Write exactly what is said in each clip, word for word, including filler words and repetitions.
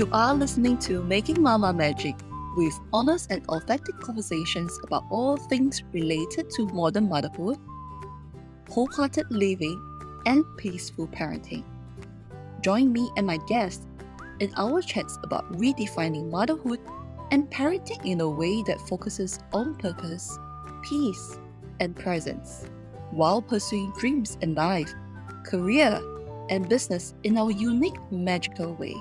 You are listening to Making Mama Magic, with honest and authentic conversations about all things related to modern motherhood, wholehearted living, and peaceful parenting. Join me and my guests in our chats about redefining motherhood and parenting in a way that focuses on purpose, peace, and presence, while pursuing dreams in life, career, and business in our unique, magical way.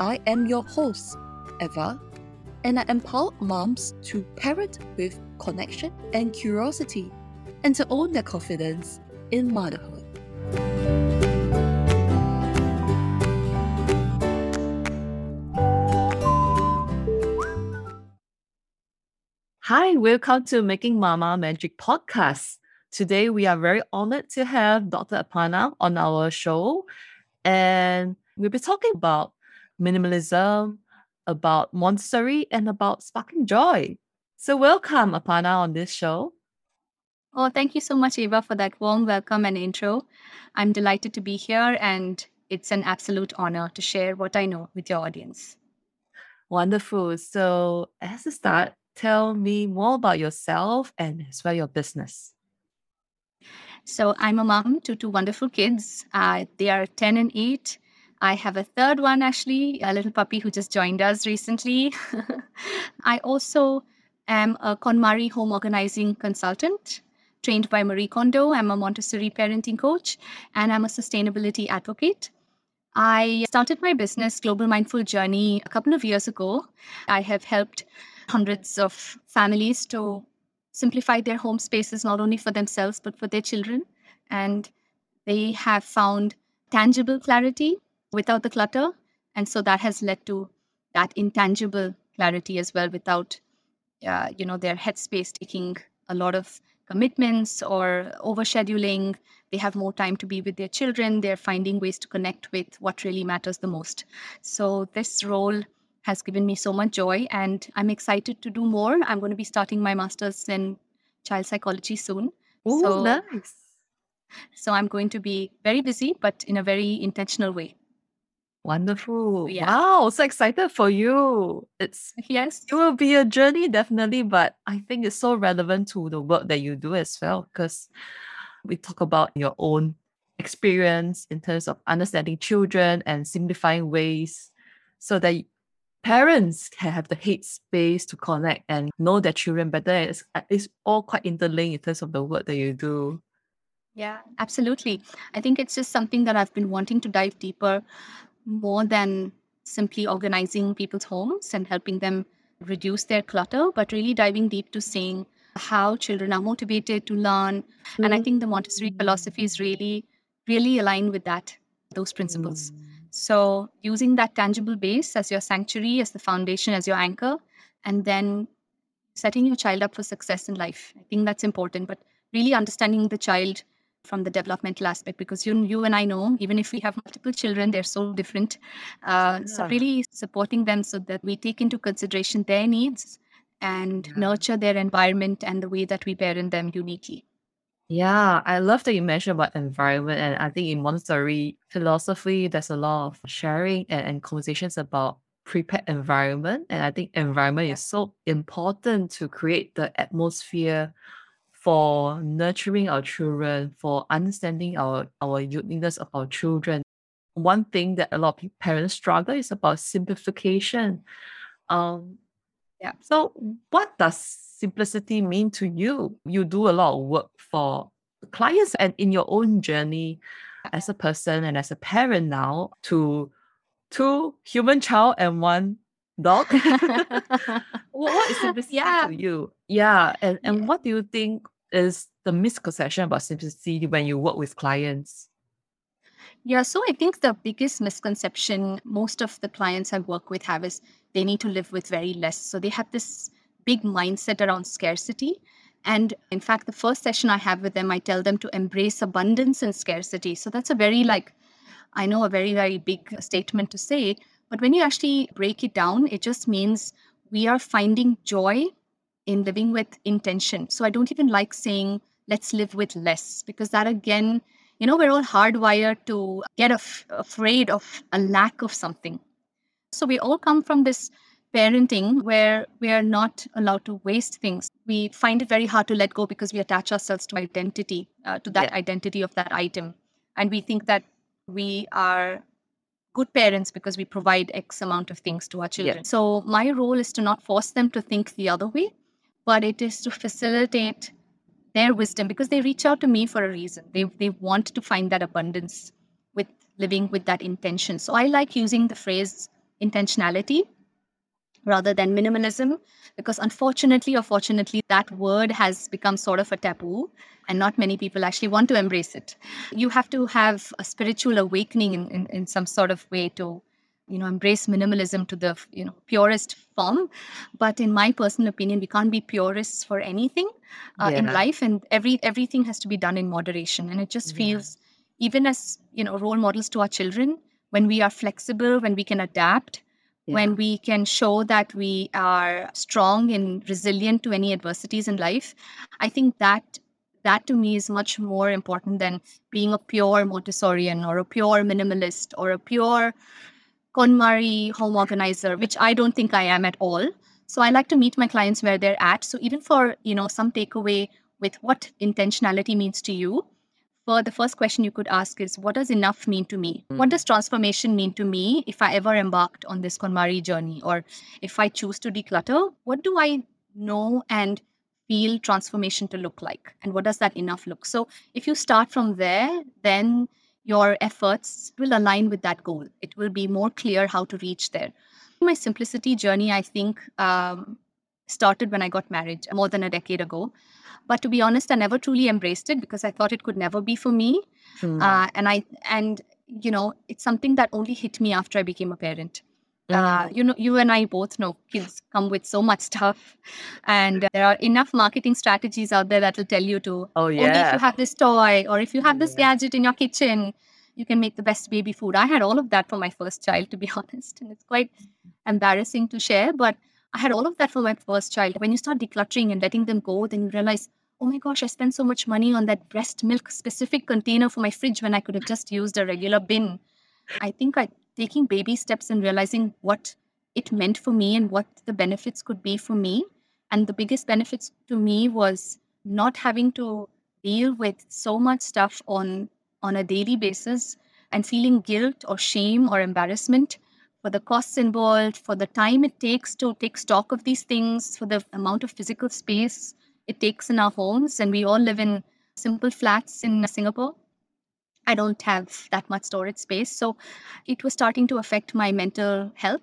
I am your host, Eva, and I empower moms to parent with connection and curiosity and to own their confidence in motherhood. Hi, welcome to Making Mama Magic podcast. Today, we are very honored to have Doctor Aparna on our show, and we'll be talking about minimalism, about Montessori, and about sparking joy. So welcome, Aparna, on this show. Oh, thank you so much, Eva, for that warm welcome and intro. I'm delighted to be here, and it's an absolute honor to share what I know with your audience. Wonderful. So as a start, tell me more about yourself and as well your business. So I'm a mom to two wonderful kids. Uh, they are ten and eight. I have a third one, actually, a little puppy who just joined us recently. I also am a KonMari home organizing consultant, trained by Marie Kondo. I'm a Montessori parenting coach, and I'm a sustainability advocate. I started my business, Global Mindful Journey, a couple of years ago. I have helped hundreds of families to simplify their home spaces, not only for themselves, but for their children. And they have found tangible clarity without the clutter. And so that has led to that intangible clarity as well, without, uh, you know, their headspace taking a lot of commitments or overscheduling. They have more time to be with their children. They're finding ways to connect with what really matters the most. So this role has given me so much joy, and I'm excited to do more. I'm going to be starting my master's in child psychology soon. Oh, so, nice. So I'm going to be very busy, but in a very intentional way. Wonderful. Yeah. Wow, so excited for you. It's yes. It will be a journey, definitely, but I think it's so relevant to the work that you do as well, because we talk about your own experience in terms of understanding children and simplifying ways so that parents can have the head space to connect and know their children better. It's, it's all quite interlinked in terms of the work that you do. Yeah, absolutely. I think it's just something that I've been wanting to dive deeper, more than simply organizing people's homes and helping them reduce their clutter, but really diving deep to seeing how children are motivated to learn. Mm-hmm. And I think the Montessori philosophy is really, really aligned with that, those principles. Mm-hmm. So using that tangible base as your sanctuary, as the foundation, as your anchor, and then setting your child up for success in life. I think that's important, but really understanding the child from the developmental aspect, because you, you and I know, even if we have multiple children, they're so different. Uh, yeah. So really supporting them so that we take into consideration their needs and yeah. nurture their environment and the way that we parent them uniquely. Yeah, I love that you mentioned about environment. And I think in Montessori philosophy, there's a lot of sharing and, and conversations about prepared environment. And I think environment yeah. is so important to create the atmosphere for nurturing our children, for understanding our, our uniqueness of our children. One thing that a lot of parents struggle is about simplification. Um, yeah. So what does simplicity mean to you? You do a lot of work for clients and in your own journey as a person and as a parent now to two human child and one dog. What is simplicity yeah. to you? Yeah. And, and yeah. what do you think is the misconception about simplicity when you work with clients? Yeah, so I think the biggest misconception most of the clients I work with have is they need to live with very less. So they have this big mindset around scarcity. And in fact, the first session I have with them, I tell them to embrace abundance and scarcity. So that's a very like, I know a very, very big statement to say, but when you actually break it down, it just means we are finding joy in living with intention. So I don't even like saying, let's live with less, because that again, you know, we're all hardwired to get af- afraid of a lack of something. So we all come from this parenting where we are not allowed to waste things. We find it very hard to let go because we attach ourselves to identity, uh, to that yeah. identity of that item. And we think that we are good parents because we provide X amount of things to our children. Yeah. So my role is to not force them to think the other way, but it is to facilitate their wisdom, because they reach out to me for a reason. They they want to find that abundance with living with that intention. So I like using the phrase intentionality rather than minimalism, because unfortunately or fortunately, that word has become sort of a taboo and not many people actually want to embrace it. You have to have a spiritual awakening in, in, in some sort of way to, you know, embrace minimalism to the, you know, purest form. But in my personal opinion, we can't be purists for anything uh, yeah. in life. And every everything has to be done in moderation. And it just feels, yeah. even as, you know, role models to our children, when we are flexible, when we can adapt, yeah. when we can show that we are strong and resilient to any adversities in life, I think that that to me is much more important than being a pure Montessorian or a pure minimalist or a pure KonMari home organizer, which I don't think I am at all. So I like to meet my clients where they're at. So even for, you know, some takeaway with what intentionality means to you, for the first question you could ask is, what does enough mean to me? Mm. What does transformation mean to me if I ever embarked on this KonMari journey? Or if I choose to declutter, what do I know and feel transformation to look like? And what does that enough look? So if you start from there, then your efforts will align with that goal. It will be more clear how to reach there. My simplicity journey, I think, um, started when I got married more than a decade ago. But to be honest, I never truly embraced it because I thought it could never be for me. Mm. Uh, and, I and you know, it's something that only hit me after I became a parent. Mm. Uh, you know, you and I both know kids come with so much stuff. And uh, there are enough marketing strategies out there that will tell you to, oh, yeah. only if you have this toy or if you have this yeah. gadget in your kitchen, you can make the best baby food. I had all of that for my first child, to be honest. And it's quite embarrassing to share, but I had all of that for my first child. When you start decluttering and letting them go, then you realize, oh my gosh, I spent so much money on that breast milk specific container for my fridge when I could have just used a regular bin. I think I taking baby steps and realizing what it meant for me and what the benefits could be for me. And the biggest benefits to me was not having to deal with so much stuff on, on a daily basis and feeling guilt or shame or embarrassment for the costs involved, for the time it takes to take stock of these things, for the amount of physical space it takes in our homes. And we all live in simple flats in Singapore. I don't have that much storage space. So it was starting to affect my mental health.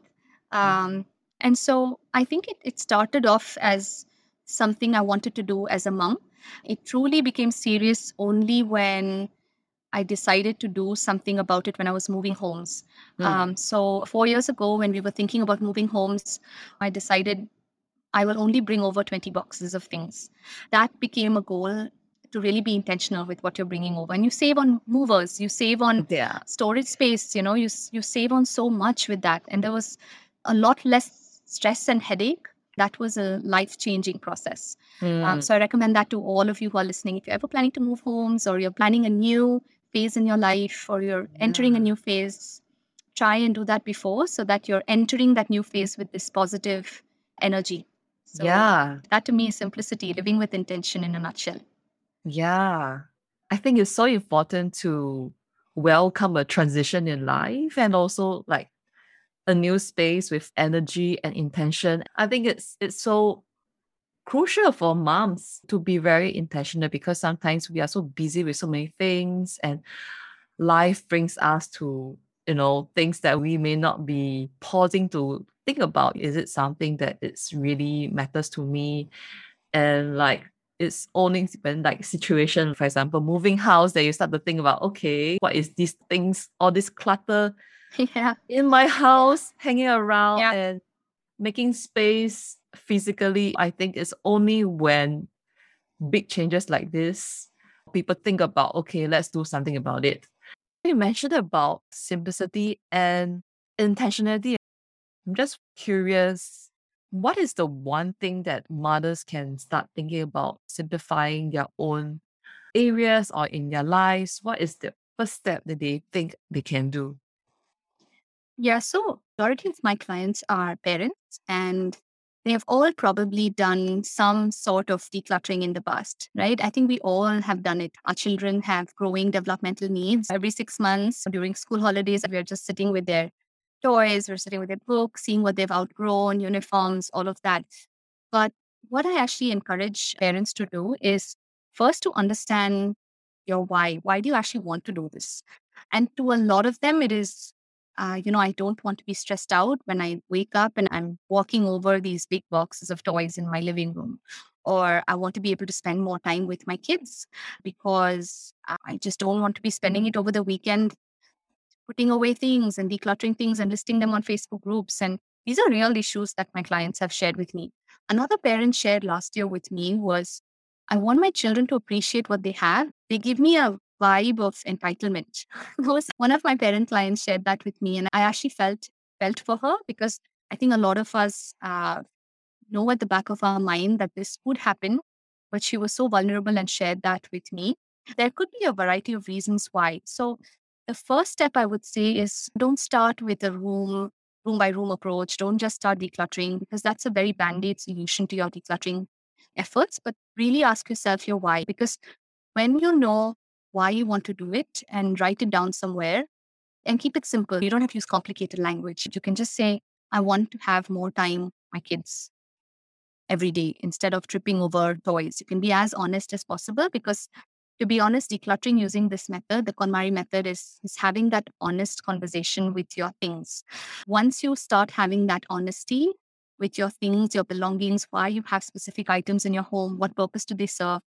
Um, and so I think it, it started off as something I wanted to do as a mom. It truly became serious only when I decided to do something about it when I was moving homes. Mm. Um, so four years ago, when we were thinking about moving homes, I decided I will only bring over twenty boxes of things. That became a goal to really be intentional with what you're bringing over. And you save on movers, you save on yeah. storage space, you know, you, you save on so much with that. And there was a lot less stress and headache. That was a life-changing process. Mm. Um, so I recommend that to all of you who are listening. If you're ever planning to move homes or you're planning a new phase in your life or you're entering yeah. a new phase, try and do that before so that you're entering that new phase with this positive energy. So yeah. that to me is simplicity, living with intention in a nutshell. Yeah. I think it's so important to welcome a transition in life and also like a new space with energy and intention. I think it's it's so crucial for moms to be very intentional because sometimes we are so busy with so many things and life brings us to, you know, things that we may not be pausing to think about. Is it something that it's really matters to me? And like, it's only when like situation, for example, moving house, that you start to think about, okay, what is these things, all this clutter yeah. in my house, hanging around yeah. and making space physically. I think it's only when big changes like this, people think about, okay, let's do something about it. You mentioned about simplicity and intentionality. I'm just curious, what is the one thing that mothers can start thinking about simplifying their own areas or in their lives? What is the first step that they think they can do? Yeah, so majority of my clients are parents, and they have all probably done some sort of decluttering in the past, right? I think we all have done it. Our children have growing developmental needs. Every six months during school holidays, we're just sitting with their toys, we're sitting with their books, seeing what they've outgrown, uniforms, all of that. But what I actually encourage parents to do is first to understand your why. Why do you actually want to do this? And to a lot of them, it is, uh, you know, I don't want to be stressed out when I wake up and I'm walking over these big boxes of toys in my living room. Or I want to be able to spend more time with my kids because I just don't want to be spending it over the weekend putting away things and decluttering things and listing them on Facebook groups. And these are real issues that my clients have shared with me. Another parent shared last year with me was, I want my children to appreciate what they have. They give me a vibe of entitlement. One of my parent clients shared that with me, and I actually felt felt for her because I think a lot of us uh, know at the back of our mind that this could happen, but she was so vulnerable and shared that with me. There could be a variety of reasons why. So the first step I would say is don't start with a room, room by room approach. Don't just start decluttering because that's a very band-aid solution to your decluttering efforts, but really ask yourself your why, because when you know why you want to do it and write it down somewhere and keep it simple. You don't have to use complicated language. You can just say, I want to have more time with my kids every day instead of tripping over toys. You can be as honest as possible because to be honest, decluttering using this method, the KonMari method is, is having that honest conversation with your things. Once you start having that honesty with your things, your belongings, why you have specific items in your home, what purpose do they serve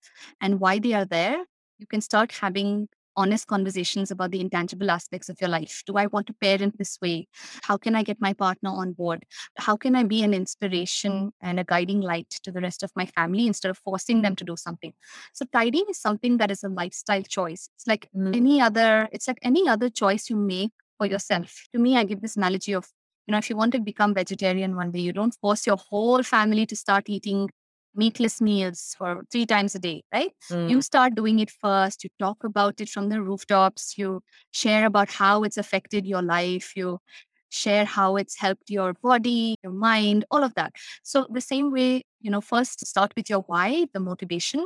and why they are there, you can start having honest conversations about the intangible aspects of your life. Do I want to parent this way? How can I get my partner on board? How can I be an inspiration and a guiding light to the rest of my family instead of forcing them to do something? So tidying is something that is a lifestyle choice. It's like any other, it's like any other choice you make for yourself. To me, I give this analogy of, you know, if you want to become vegetarian one day, you don't force your whole family to start eating meatless meals for three times a day, right? Mm. You start doing it first. You talk about it from the rooftops. You share about how it's affected your life. You share how it's helped your body, your mind, all of that. So the same way, you know, first start with your why, the motivation,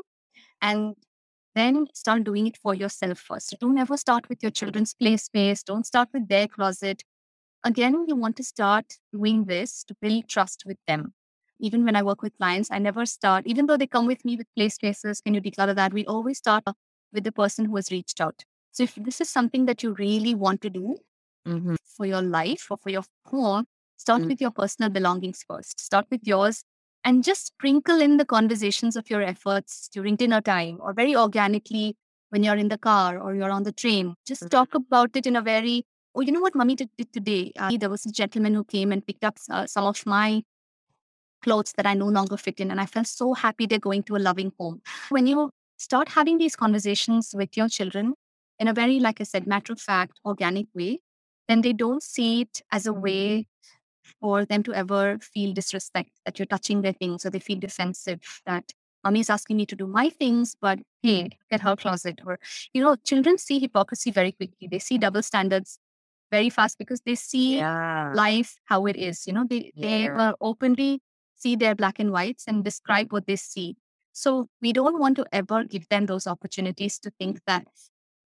and then start doing it for yourself first. Don't ever start with your children's play space. Don't start with their closet. Again, you want to start doing this to build trust with them. Even when I work with clients, I never start, even though they come with me with play spaces, can you declutter that? We always start with the person who has reached out. So if this is something that you really want to do mm-hmm. for your life or for your home, start mm-hmm. with your personal belongings first. Start with yours and just sprinkle in the conversations of your efforts during dinner time or very organically when you're in the car or you're on the train. Just mm-hmm. talk about it in a very, oh, you know what mommy did, did today? Uh, there was a gentleman who came and picked up uh, some of my clothes that I no longer fit in. And I felt so happy they're going to a loving home. When you start having these conversations with your children in a very, like I said, matter of fact, organic way, then they don't see it as a way for them to ever feel disrespect that you're touching their things or they feel defensive that mommy is asking me to do my things, but hey, look at her closet. Or, you know, children see hypocrisy very quickly. They see double standards very fast because they see yeah. life how it is. You know, they, yeah. they were openly see their black and whites and describe what they see. So we don't want to ever give them those opportunities to think that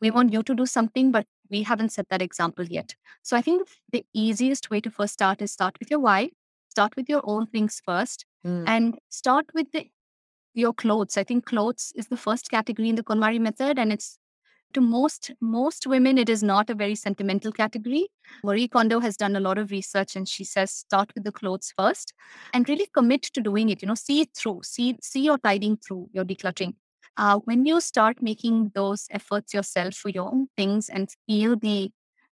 we want you to do something, but we haven't set that example yet. So I think the easiest way to first start is start with your why, start with your own things first, mm. and start with the, your clothes. I think clothes is the first category in the KonMari method. And it's to most, most women, it is not a very sentimental category. Marie Kondo has done a lot of research and she says, start with the clothes first and really commit to doing it. You know, see it through, see, see your tidying through, your decluttering. Uh, when you start making those efforts yourself for your own things and feel the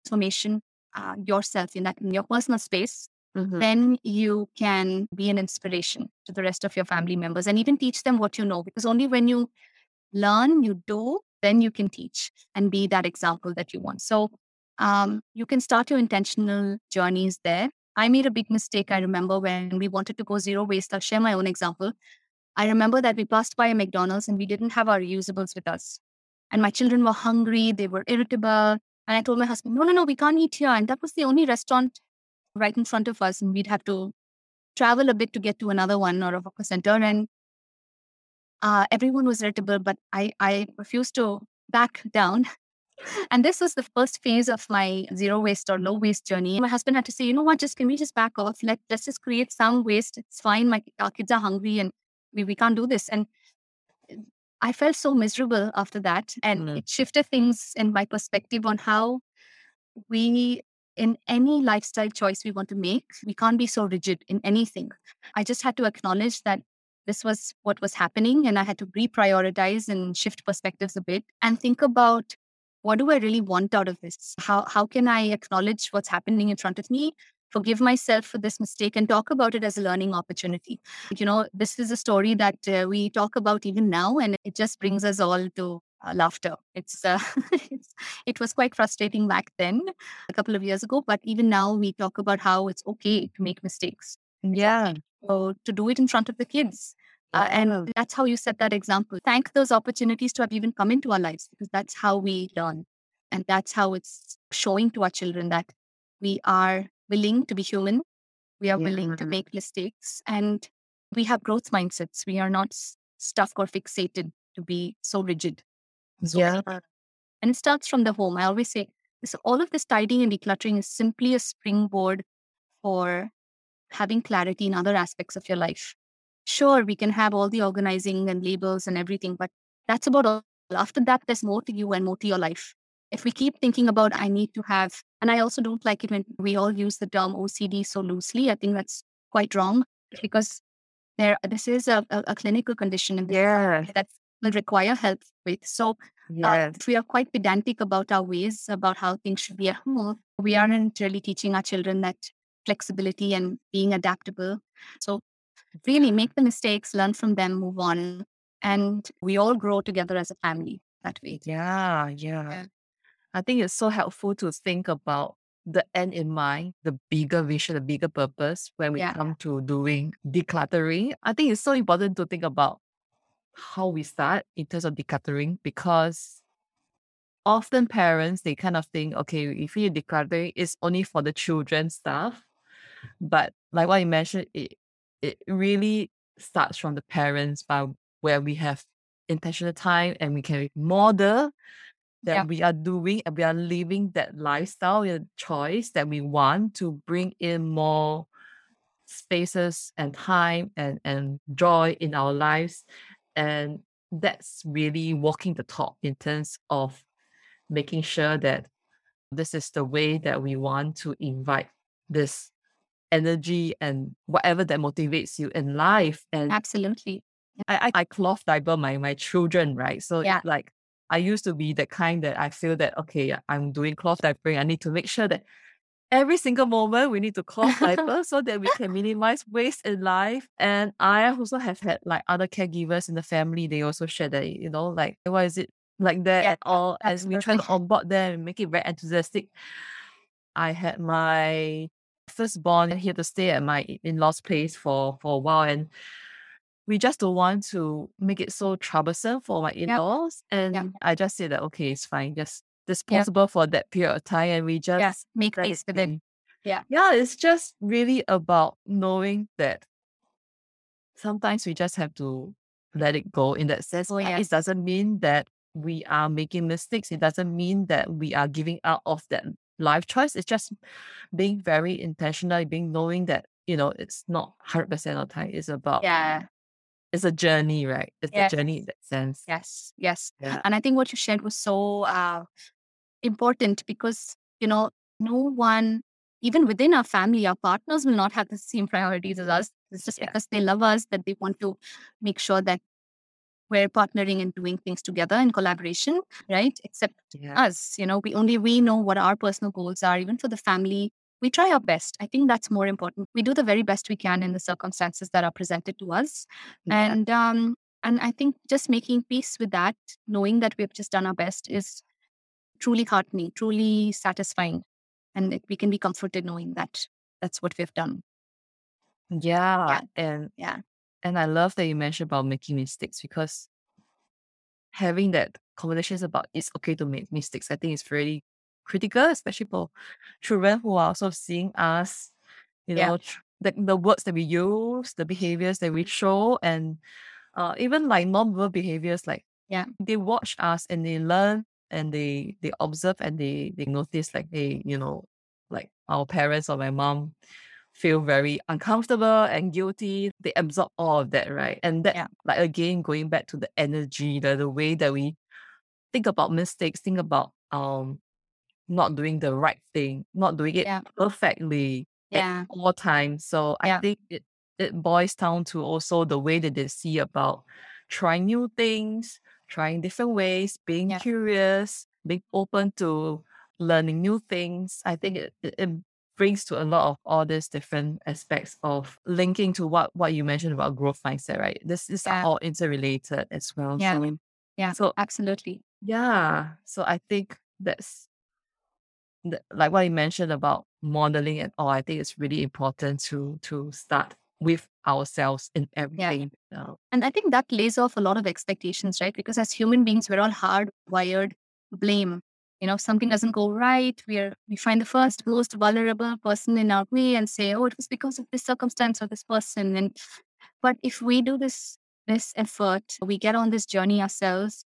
transformation uh, yourself in that, in your personal space, mm-hmm. then you can be an inspiration to the rest of your family members and even teach them what you know, because only when you learn, you do, then you can teach and be that example that you want. So um, you can start your intentional journeys there. I made a big mistake. I remember when we wanted to go zero waste, I'll share my own example. I remember that we passed by a McDonald's and we didn't have our reusables with us. And my children were hungry. They were irritable. And I told my husband, no, no, no, we can't eat here. And that was the only restaurant right in front of us, and we'd have to travel a bit to get to another one or a hawker center. And uh, everyone was irritable, but I, I refused to back down. And this was the first phase of my zero waste or low waste journey. My husband had to say, you know what, just can we just back off? Let, let's just create some waste. It's fine. My, our kids are hungry and we, we can't do this. And I felt so miserable after that. And mm. it shifted things in my perspective on how we, in any lifestyle choice we want to make, we can't be so rigid in anything. I just had to acknowledge that this was what was happening, and I had to reprioritize and shift perspectives a bit and think about, what do I really want out of this? How how can I acknowledge what's happening in front of me, forgive myself for this mistake, and talk about it as a learning opportunity? You know, this is a story that uh, we talk about even now, and it just brings us all to uh, laughter. It's, uh, it's it was quite frustrating back then, a couple of years ago, but even now we talk about how it's okay to make mistakes. Yeah. So to do it in front of the kids. Uh, and that's how you set that example. Thank those opportunities to have even come into our lives, because that's how we learn. And that's how it's showing to our children that we are willing to be human. We are yeah. willing to make mistakes, and we have growth mindsets. We are not stuck or fixated to be so rigid. So yeah. And it starts from the home. I always say this, all of this tidying and decluttering is simply a springboard for having clarity in other aspects of your life. Sure, we can have all the organizing and labels and everything, but that's about all. After that, there's more to you and more to your life. If we keep thinking about, I need to have, and I also don't like it when we all use the term O C D so loosely. I think that's quite wrong, because there, this is a, a, a clinical condition in this yeah. that will require help with. So yes. uh, if we are quite pedantic about our ways, about how things should be at home, we aren't really teaching our children that flexibility and being adaptable. So really make the mistakes, learn from them, move on. And we all grow together as a family that way. Yeah, yeah. yeah. I think it's so helpful to think about the end in mind, the bigger vision, the bigger purpose when we yeah. come to doing decluttering. I think it's so important to think about how we start in terms of decluttering, because often parents, they kind of think, okay, if we declutter, it's only for the children's stuff. But like what you mentioned, it, It really starts from the parents, by where we have intentional time and we can model that yeah. we are doing and we are living that lifestyle, a choice that we want to bring in more spaces and time and, and joy in our lives. And that's really walking the talk in terms of making sure that this is the way that we want to invite this energy and whatever that motivates you in life. And absolutely. Yeah. I, I I cloth diaper my, my children, right? So yeah. it's like, I used to be the kind that I feel that, okay, I'm doing cloth diapering. I need to make sure that every single moment we need to cloth diaper so that we can minimize waste in life. And I also have had like other caregivers in the family. They also share that, you know, like, why is it like that yeah, at all? As we try to onboard them and make it very enthusiastic. I had my firstborn, and he had to stay at my in-laws' place for, for a while, and we just don't want to make it so troublesome for my in-laws. Yep. And yep. I just said that, okay, it's fine, just disposable yep. for that period of time, and we just yeah, make space for them. Yeah, yeah, it's just really about knowing that sometimes we just have to let it go. In that sense, oh, yeah. it doesn't mean that we are making mistakes. It doesn't mean that we are giving out of that life choice. It's just being very intentional, being knowing that, you know, it's not one hundred percent of the time. It's about, yeah. it's a journey, right? It's yes. a journey in that sense. Yes, yes. Yeah. And I think what you shared was so uh, important, because, you know, no one, even within our family, our partners will not have the same priorities as us. It's just yeah. because they love us that they want to make sure that we're partnering and doing things together in collaboration, right? Except yeah. us, you know, we only, we know what our personal goals are. Even for the family, we try our best. I think that's more important. We do the very best we can in the circumstances that are presented to us. Yeah. And, um, and I think just making peace with that, knowing that we've just done our best, is truly heartening, truly satisfying. And it, we can be comforted knowing that that's what we've done. Yeah. yeah. And yeah. And I love that you mentioned about making mistakes, because having that conversations about it's okay to make mistakes, I think it's very critical, especially for children who are also seeing us you Yeah. know, tr- the, the words that we use, the behaviors that we show, and uh, even like non-verbal behaviors, like Yeah. they watch us and they learn and they they observe and they they notice, like, hey, you know, like our parents or my mom feel very uncomfortable and guilty. They absorb all of that, right? And that, Yeah. like, again, going back to the energy, the, the way that we think about mistakes, think about um not doing the right thing, not doing it Yeah. perfectly at Yeah. all times. So I Yeah. think it it boils down to also the way that they see about trying new things, trying different ways, being Yeah. curious, being open to learning new things. I think it, it, it brings to a lot of all these different aspects of linking to what what you mentioned about growth mindset, right? This is Yeah. all interrelated as well. Yeah. So, Yeah. so Absolutely. yeah. So I think that's the, like what you mentioned about modeling and all, I think it's really important to to start with ourselves in Yeah. everything. Uh, And I think that lays off a lot of expectations, right? Because as human beings, we're all hardwired to blame. You know, if something doesn't go right, we're we find the first most vulnerable person in our way and say, "Oh, it was because of this circumstance or this person." And but if we do this this effort, we get on this journey ourselves.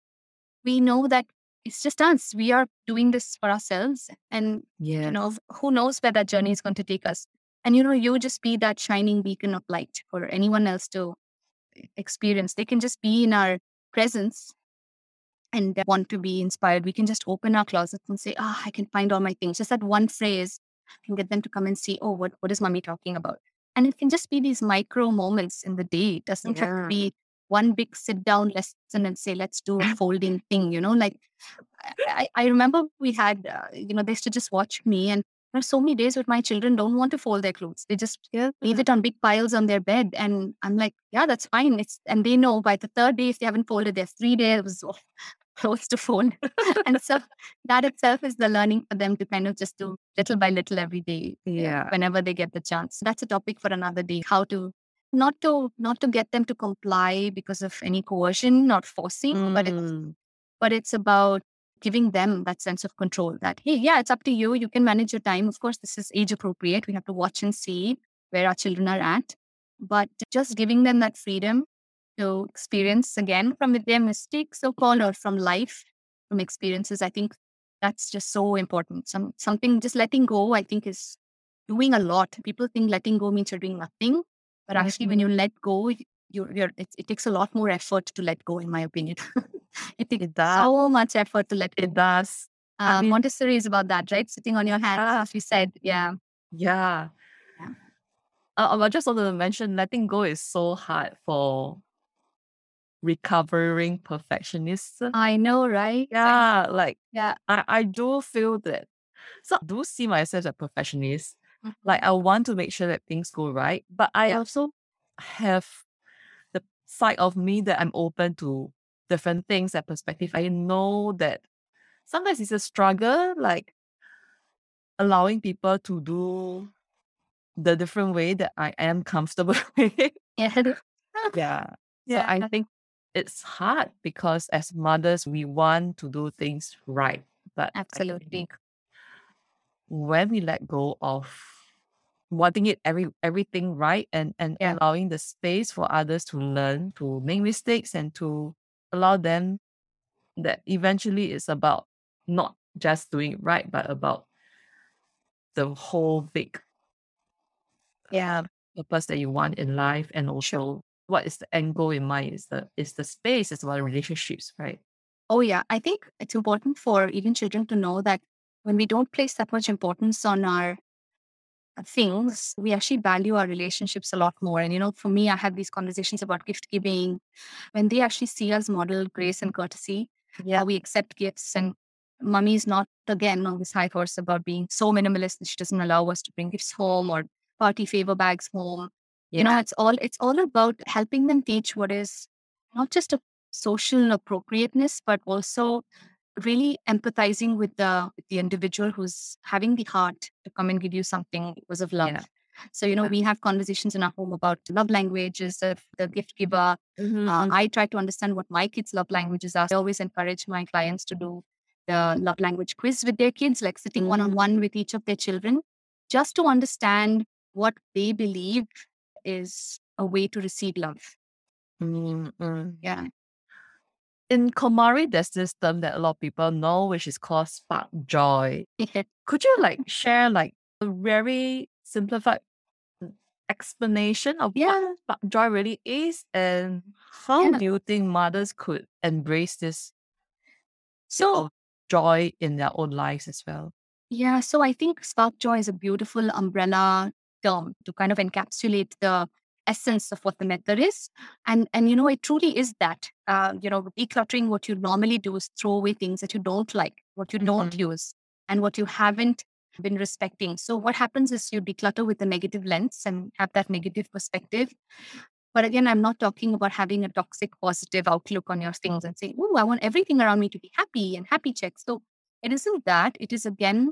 We know that it's just us. We are doing this for ourselves, and you know, yes. who knows where that journey is going to take us. And you know, you just be that shining beacon of light for anyone else to experience. They can just be in our presence and uh, want to be inspired. We can just open our closets and say, "Ah, I can find all my things." Just that one phrase can get them to come and see, "Oh, what, what is mommy talking about?" And it can just be these micro moments in the day. It doesn't have to Yeah. be one big sit down lesson and say, "Let's do a folding thing." You know, like I, I I remember we had, uh, you know, they used to just watch me, and there are so many days where my children don't want to fold their clothes. They just Yeah. leave it on big piles on their bed, and I'm like, "Yeah, that's fine." It's and they know by the third day if they haven't folded their three days of clothes to fold, and so that itself is the learning for them to kind of just do little by little every day, yeah, Yeah. whenever they get the chance. That's a topic for another day. How to not to not to get them to comply because of any coercion or forcing, but it's Mm. but it's about giving them that sense of control that, hey, yeah, it's up to you. You can manage your time. Of course, this is age appropriate. We have to watch and see where our children are at. But just giving them that freedom to experience again from their mistakes, so called, or from life, from experiences, I think that's just so important. Some something just letting go, I think, is doing a lot. People think letting go means you're doing nothing, but actually, when you Mhm. let go, you you're, it, it takes a lot more effort to let go, in my opinion. It takes It does. so much effort to let It go. does. I Uh, mean, Montessori is about that, right? Sitting on your hands, ah, as we said. Yeah. yeah. Yeah. Uh, I just wanted to mention, letting go is so hard for recovering perfectionists. I know, right? Yeah, like Yeah. I, I do feel that. So I do see myself as a perfectionist. Mhm. Like I want to make sure that things go right, but I Yeah. also have the side of me that I'm open to different things and perspective. I know that sometimes it's a struggle, like allowing people to do the different way that I am comfortable with. Yeah. Yeah. So I Yeah. think it's hard because as mothers, we want to do things right. But I Absolutely. think when we let go of wanting it every everything right and and Yeah. allowing the space for others to learn, to make mistakes, and to allow them that eventually it's about not just doing it right, but about the whole big Yeah. purpose that you want in life, and Sure. also what is the end goal in mind, is the is the space, is about relationships, right? Oh, yeah. I think it's important for even children to know that when we don't place that much importance on our uh, things, we actually value our relationships a lot more. And, you know, for me, I have these conversations about gift giving. When they actually see us model grace and courtesy, Yeah. how we accept gifts. And mummy is not, again, on this high horse about being so minimalist that she doesn't allow us to bring gifts home or party favor bags home. You know, Yeah. it's all it's all about helping them teach what is not just a social appropriateness, but also really empathizing with the with the individual who's having the heart to come and give you something because of love. Yeah. So, you know, Yeah. we have conversations in our home about love languages of the gift giver. Uh, Mhm. I try to understand what my kids' love languages are. I always encourage my clients to do the love language quiz with their kids, like sitting one on Mhm. one with each of their children, just to understand what they believe is a way to receive love. Mm-hmm. Yeah. In KonMari, there's this term that a lot of people know, which is called spark joy. Could you like share like a very simplified explanation of yeah. what spark joy really is, and how yeah. do you think mothers could embrace this sort of joy in their own lives as well? Yeah, so I think spark joy is a beautiful umbrella term to kind of encapsulate the essence of what the method is. And, and you know, it truly is that, uh, you know, decluttering, what you normally do is throw away things that you don't like, what you don't mm-hmm. use, and what you haven't been respecting. So what happens is you declutter with a negative lens and have that negative perspective. But again, I'm not talking about having a toxic, positive outlook on your things and saying, oh, I want everything around me to be happy and happy checks. So it isn't that. It is, again,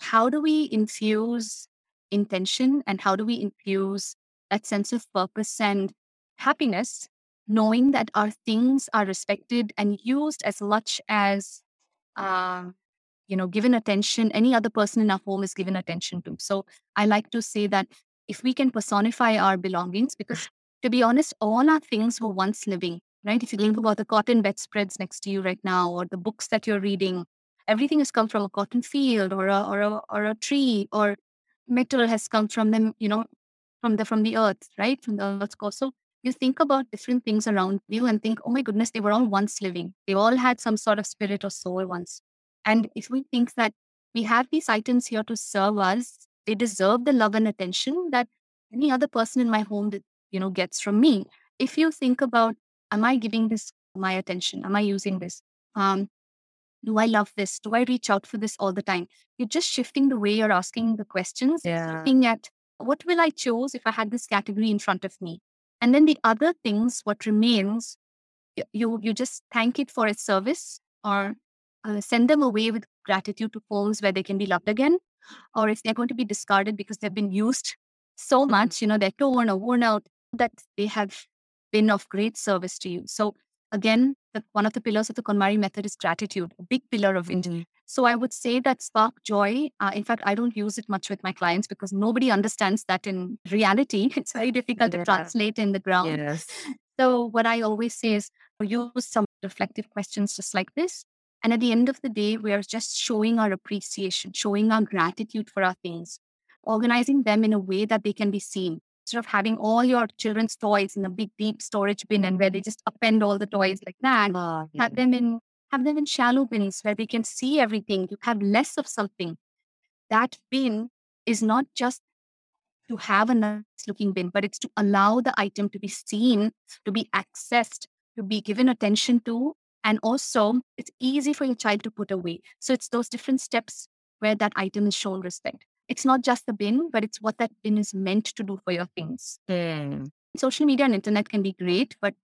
how do we infuse intention and how do we infuse that sense of purpose and happiness, knowing that our things are respected and used as much as, uh, you know, given attention, any other person in our home is given attention to. So I like to say that if we can personify our belongings, because to be honest, all our things were once living, right? If you think about the cotton bedspreads next to you right now, or the books that you're reading, everything has come from a cotton field or a, or a, or a tree, or metal has come from them, you know, from the from the earth, right? From the earth's core. So you think about different things around you and think, oh my goodness, they were all once living. They all had some sort of spirit or soul once. And if we think that we have these items here to serve us, they deserve the love and attention that any other person in my home, that, you know, gets from me. If you think about, am I giving this my attention? Am I using this? Um, do I love this? Do I reach out for this all the time? You're just shifting the way you're asking the questions, yeah. looking at, what will I choose if I had this category in front of me? And then the other things, what remains, you you, you just thank it for its service, or uh, send them away with gratitude to homes where they can be loved again. Or if they're going to be discarded because they've been used so much, you know, they're torn or worn out, that they have been of great service to you. So again, the, one of the pillars of the KonMari method is gratitude, a big pillar of it. Mm-hmm. So I would say that spark joy, uh, in fact, I don't use it much with my clients because nobody understands that in reality. It's very difficult yeah. to translate in the ground. Yes. So what I always say is use some reflective questions just like this. And at the end of the day, we are just showing our appreciation, showing our gratitude for our things, organizing them in a way that they can be seen. Instead of having all your children's toys in a big, deep storage bin and where they just append all the toys like that, oh, yeah. have them in have them in shallow bins where they can see everything. You have less of something. That bin is not just to have a nice looking bin, but it's to allow the item to be seen, to be accessed, to be given attention to. And also, it's easy for your child to put away. So it's those different steps where that item is shown respect. It's not just the bin, but it's what that bin is meant to do for your things. Mm. Social media and internet can be great, but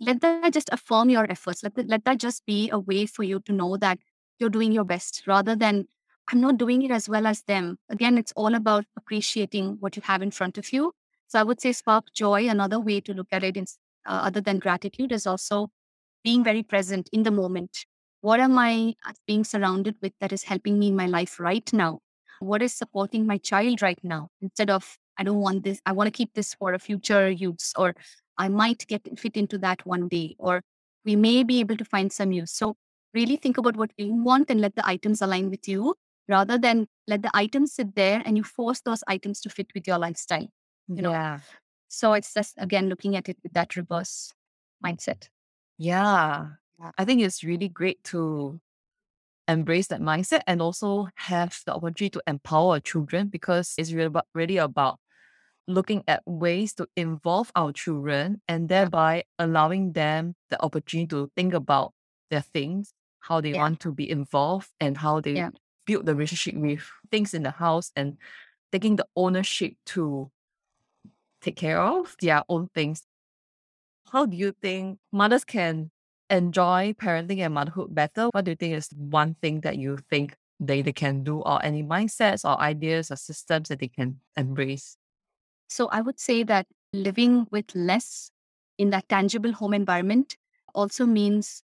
let that just affirm your efforts. Let, the, let that just be a way for you to know that you're doing your best rather than I'm not doing it as well as them. Again, it's all about appreciating what you have in front of you. So I would say spark joy, another way to look at it in, uh, other than gratitude is also being very present in the moment. What am I being surrounded with that is helping me in my life right now? What is supporting my child right now? Instead of, I don't want this, I want to keep this for a future use, or I might get fit into that one day, or we may be able to find some use. So really think about what you want and let the items align with you rather than let the items sit there and you force those items to fit with your lifestyle. You know? Yeah. So it's just, again, looking at it with that reverse mindset. Yeah. I think it's really great to embrace that mindset and also have the opportunity to empower our children, because it's really about, really about looking at ways to involve our children and thereby allowing them the opportunity to think about their things, how they yeah. want to be involved and how they yeah. build the relationship with things in the house, and taking the ownership to take care of their own things. How do you think mothers can enjoy parenting and motherhood better? What do you think is one thing that you think they, they can do, or any mindsets or ideas or systems that they can embrace? So I would say that living with less in that tangible home environment also means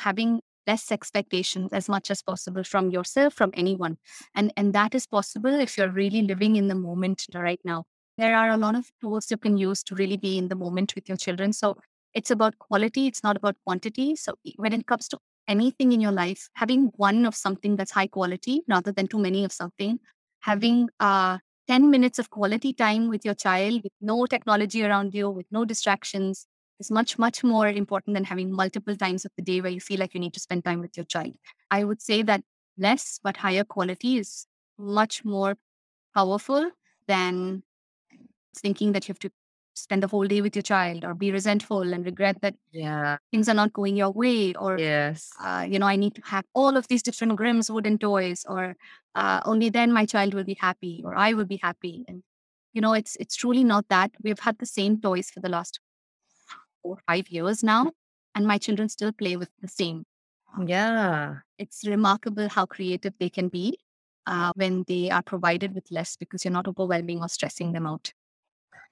having less expectations as much as possible from yourself, from anyone. And, and that is possible if you're really living in the moment right now. There are a lot of tools you can use to really be in the moment with your children. So it's about quality. It's not about quantity. So when it comes to anything in your life, having one of something that's high quality rather than too many of something, having uh, ten minutes of quality time with your child, with no technology around you, with no distractions, is much, much more important than having multiple times of the day where you feel like you need to spend time with your child. I would say that less but higher quality is much more powerful than thinking that you have to spend the whole day with your child or be resentful and regret that yeah. things are not going your way, or, yes. uh, you know, I need to have all of these different Grimm's wooden toys, or uh, only then my child will be happy or I will be happy. And, you know, it's it's truly not that. We've had the same toys for the last four or five years now, and my children still play with the same. Yeah. It's remarkable how creative they can be uh, when they are provided with less, because you're not overwhelming or stressing them out.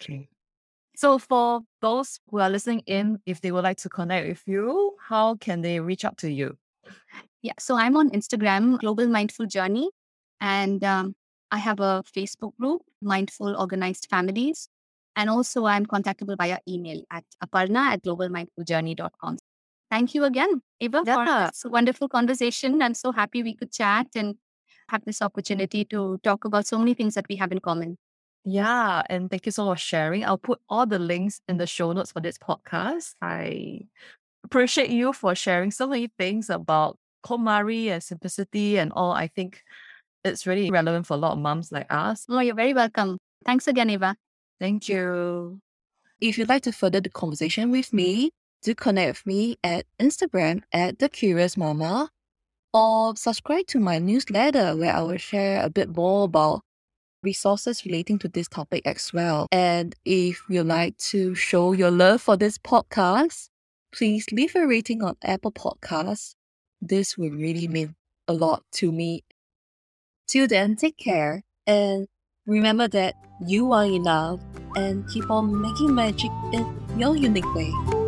Okay. So for those who are listening in, if they would like to connect with you, how can they reach out to you? Yeah, so I'm on Instagram, Global Mindful Journey. And um, I have a Facebook group, Mindful Organized Families. And also I'm contactable via email at aparna at globalmindfuljourney.com. Thank you again, Eva, yeah. for this wonderful conversation. I'm so happy we could chat and have this opportunity to talk about so many things that we have in common. Yeah, and thank you so much for sharing. I'll put all the links in the show notes for this podcast. I appreciate you for sharing so many things about KonMari and simplicity and all. I think it's really relevant for a lot of moms like us. Oh, you're very welcome. Thanks again, Eva. Thank you. If you'd like to further the conversation with me, do connect with me at Instagram at The Curious Mama, or subscribe to my newsletter where I will share a bit more about resources relating to this topic as well. And if you'd like to show your love for this podcast, please leave a rating on Apple Podcasts. This will really mean a lot to me. Till then, take care, and remember that you are enough, and keep on making magic in your unique way.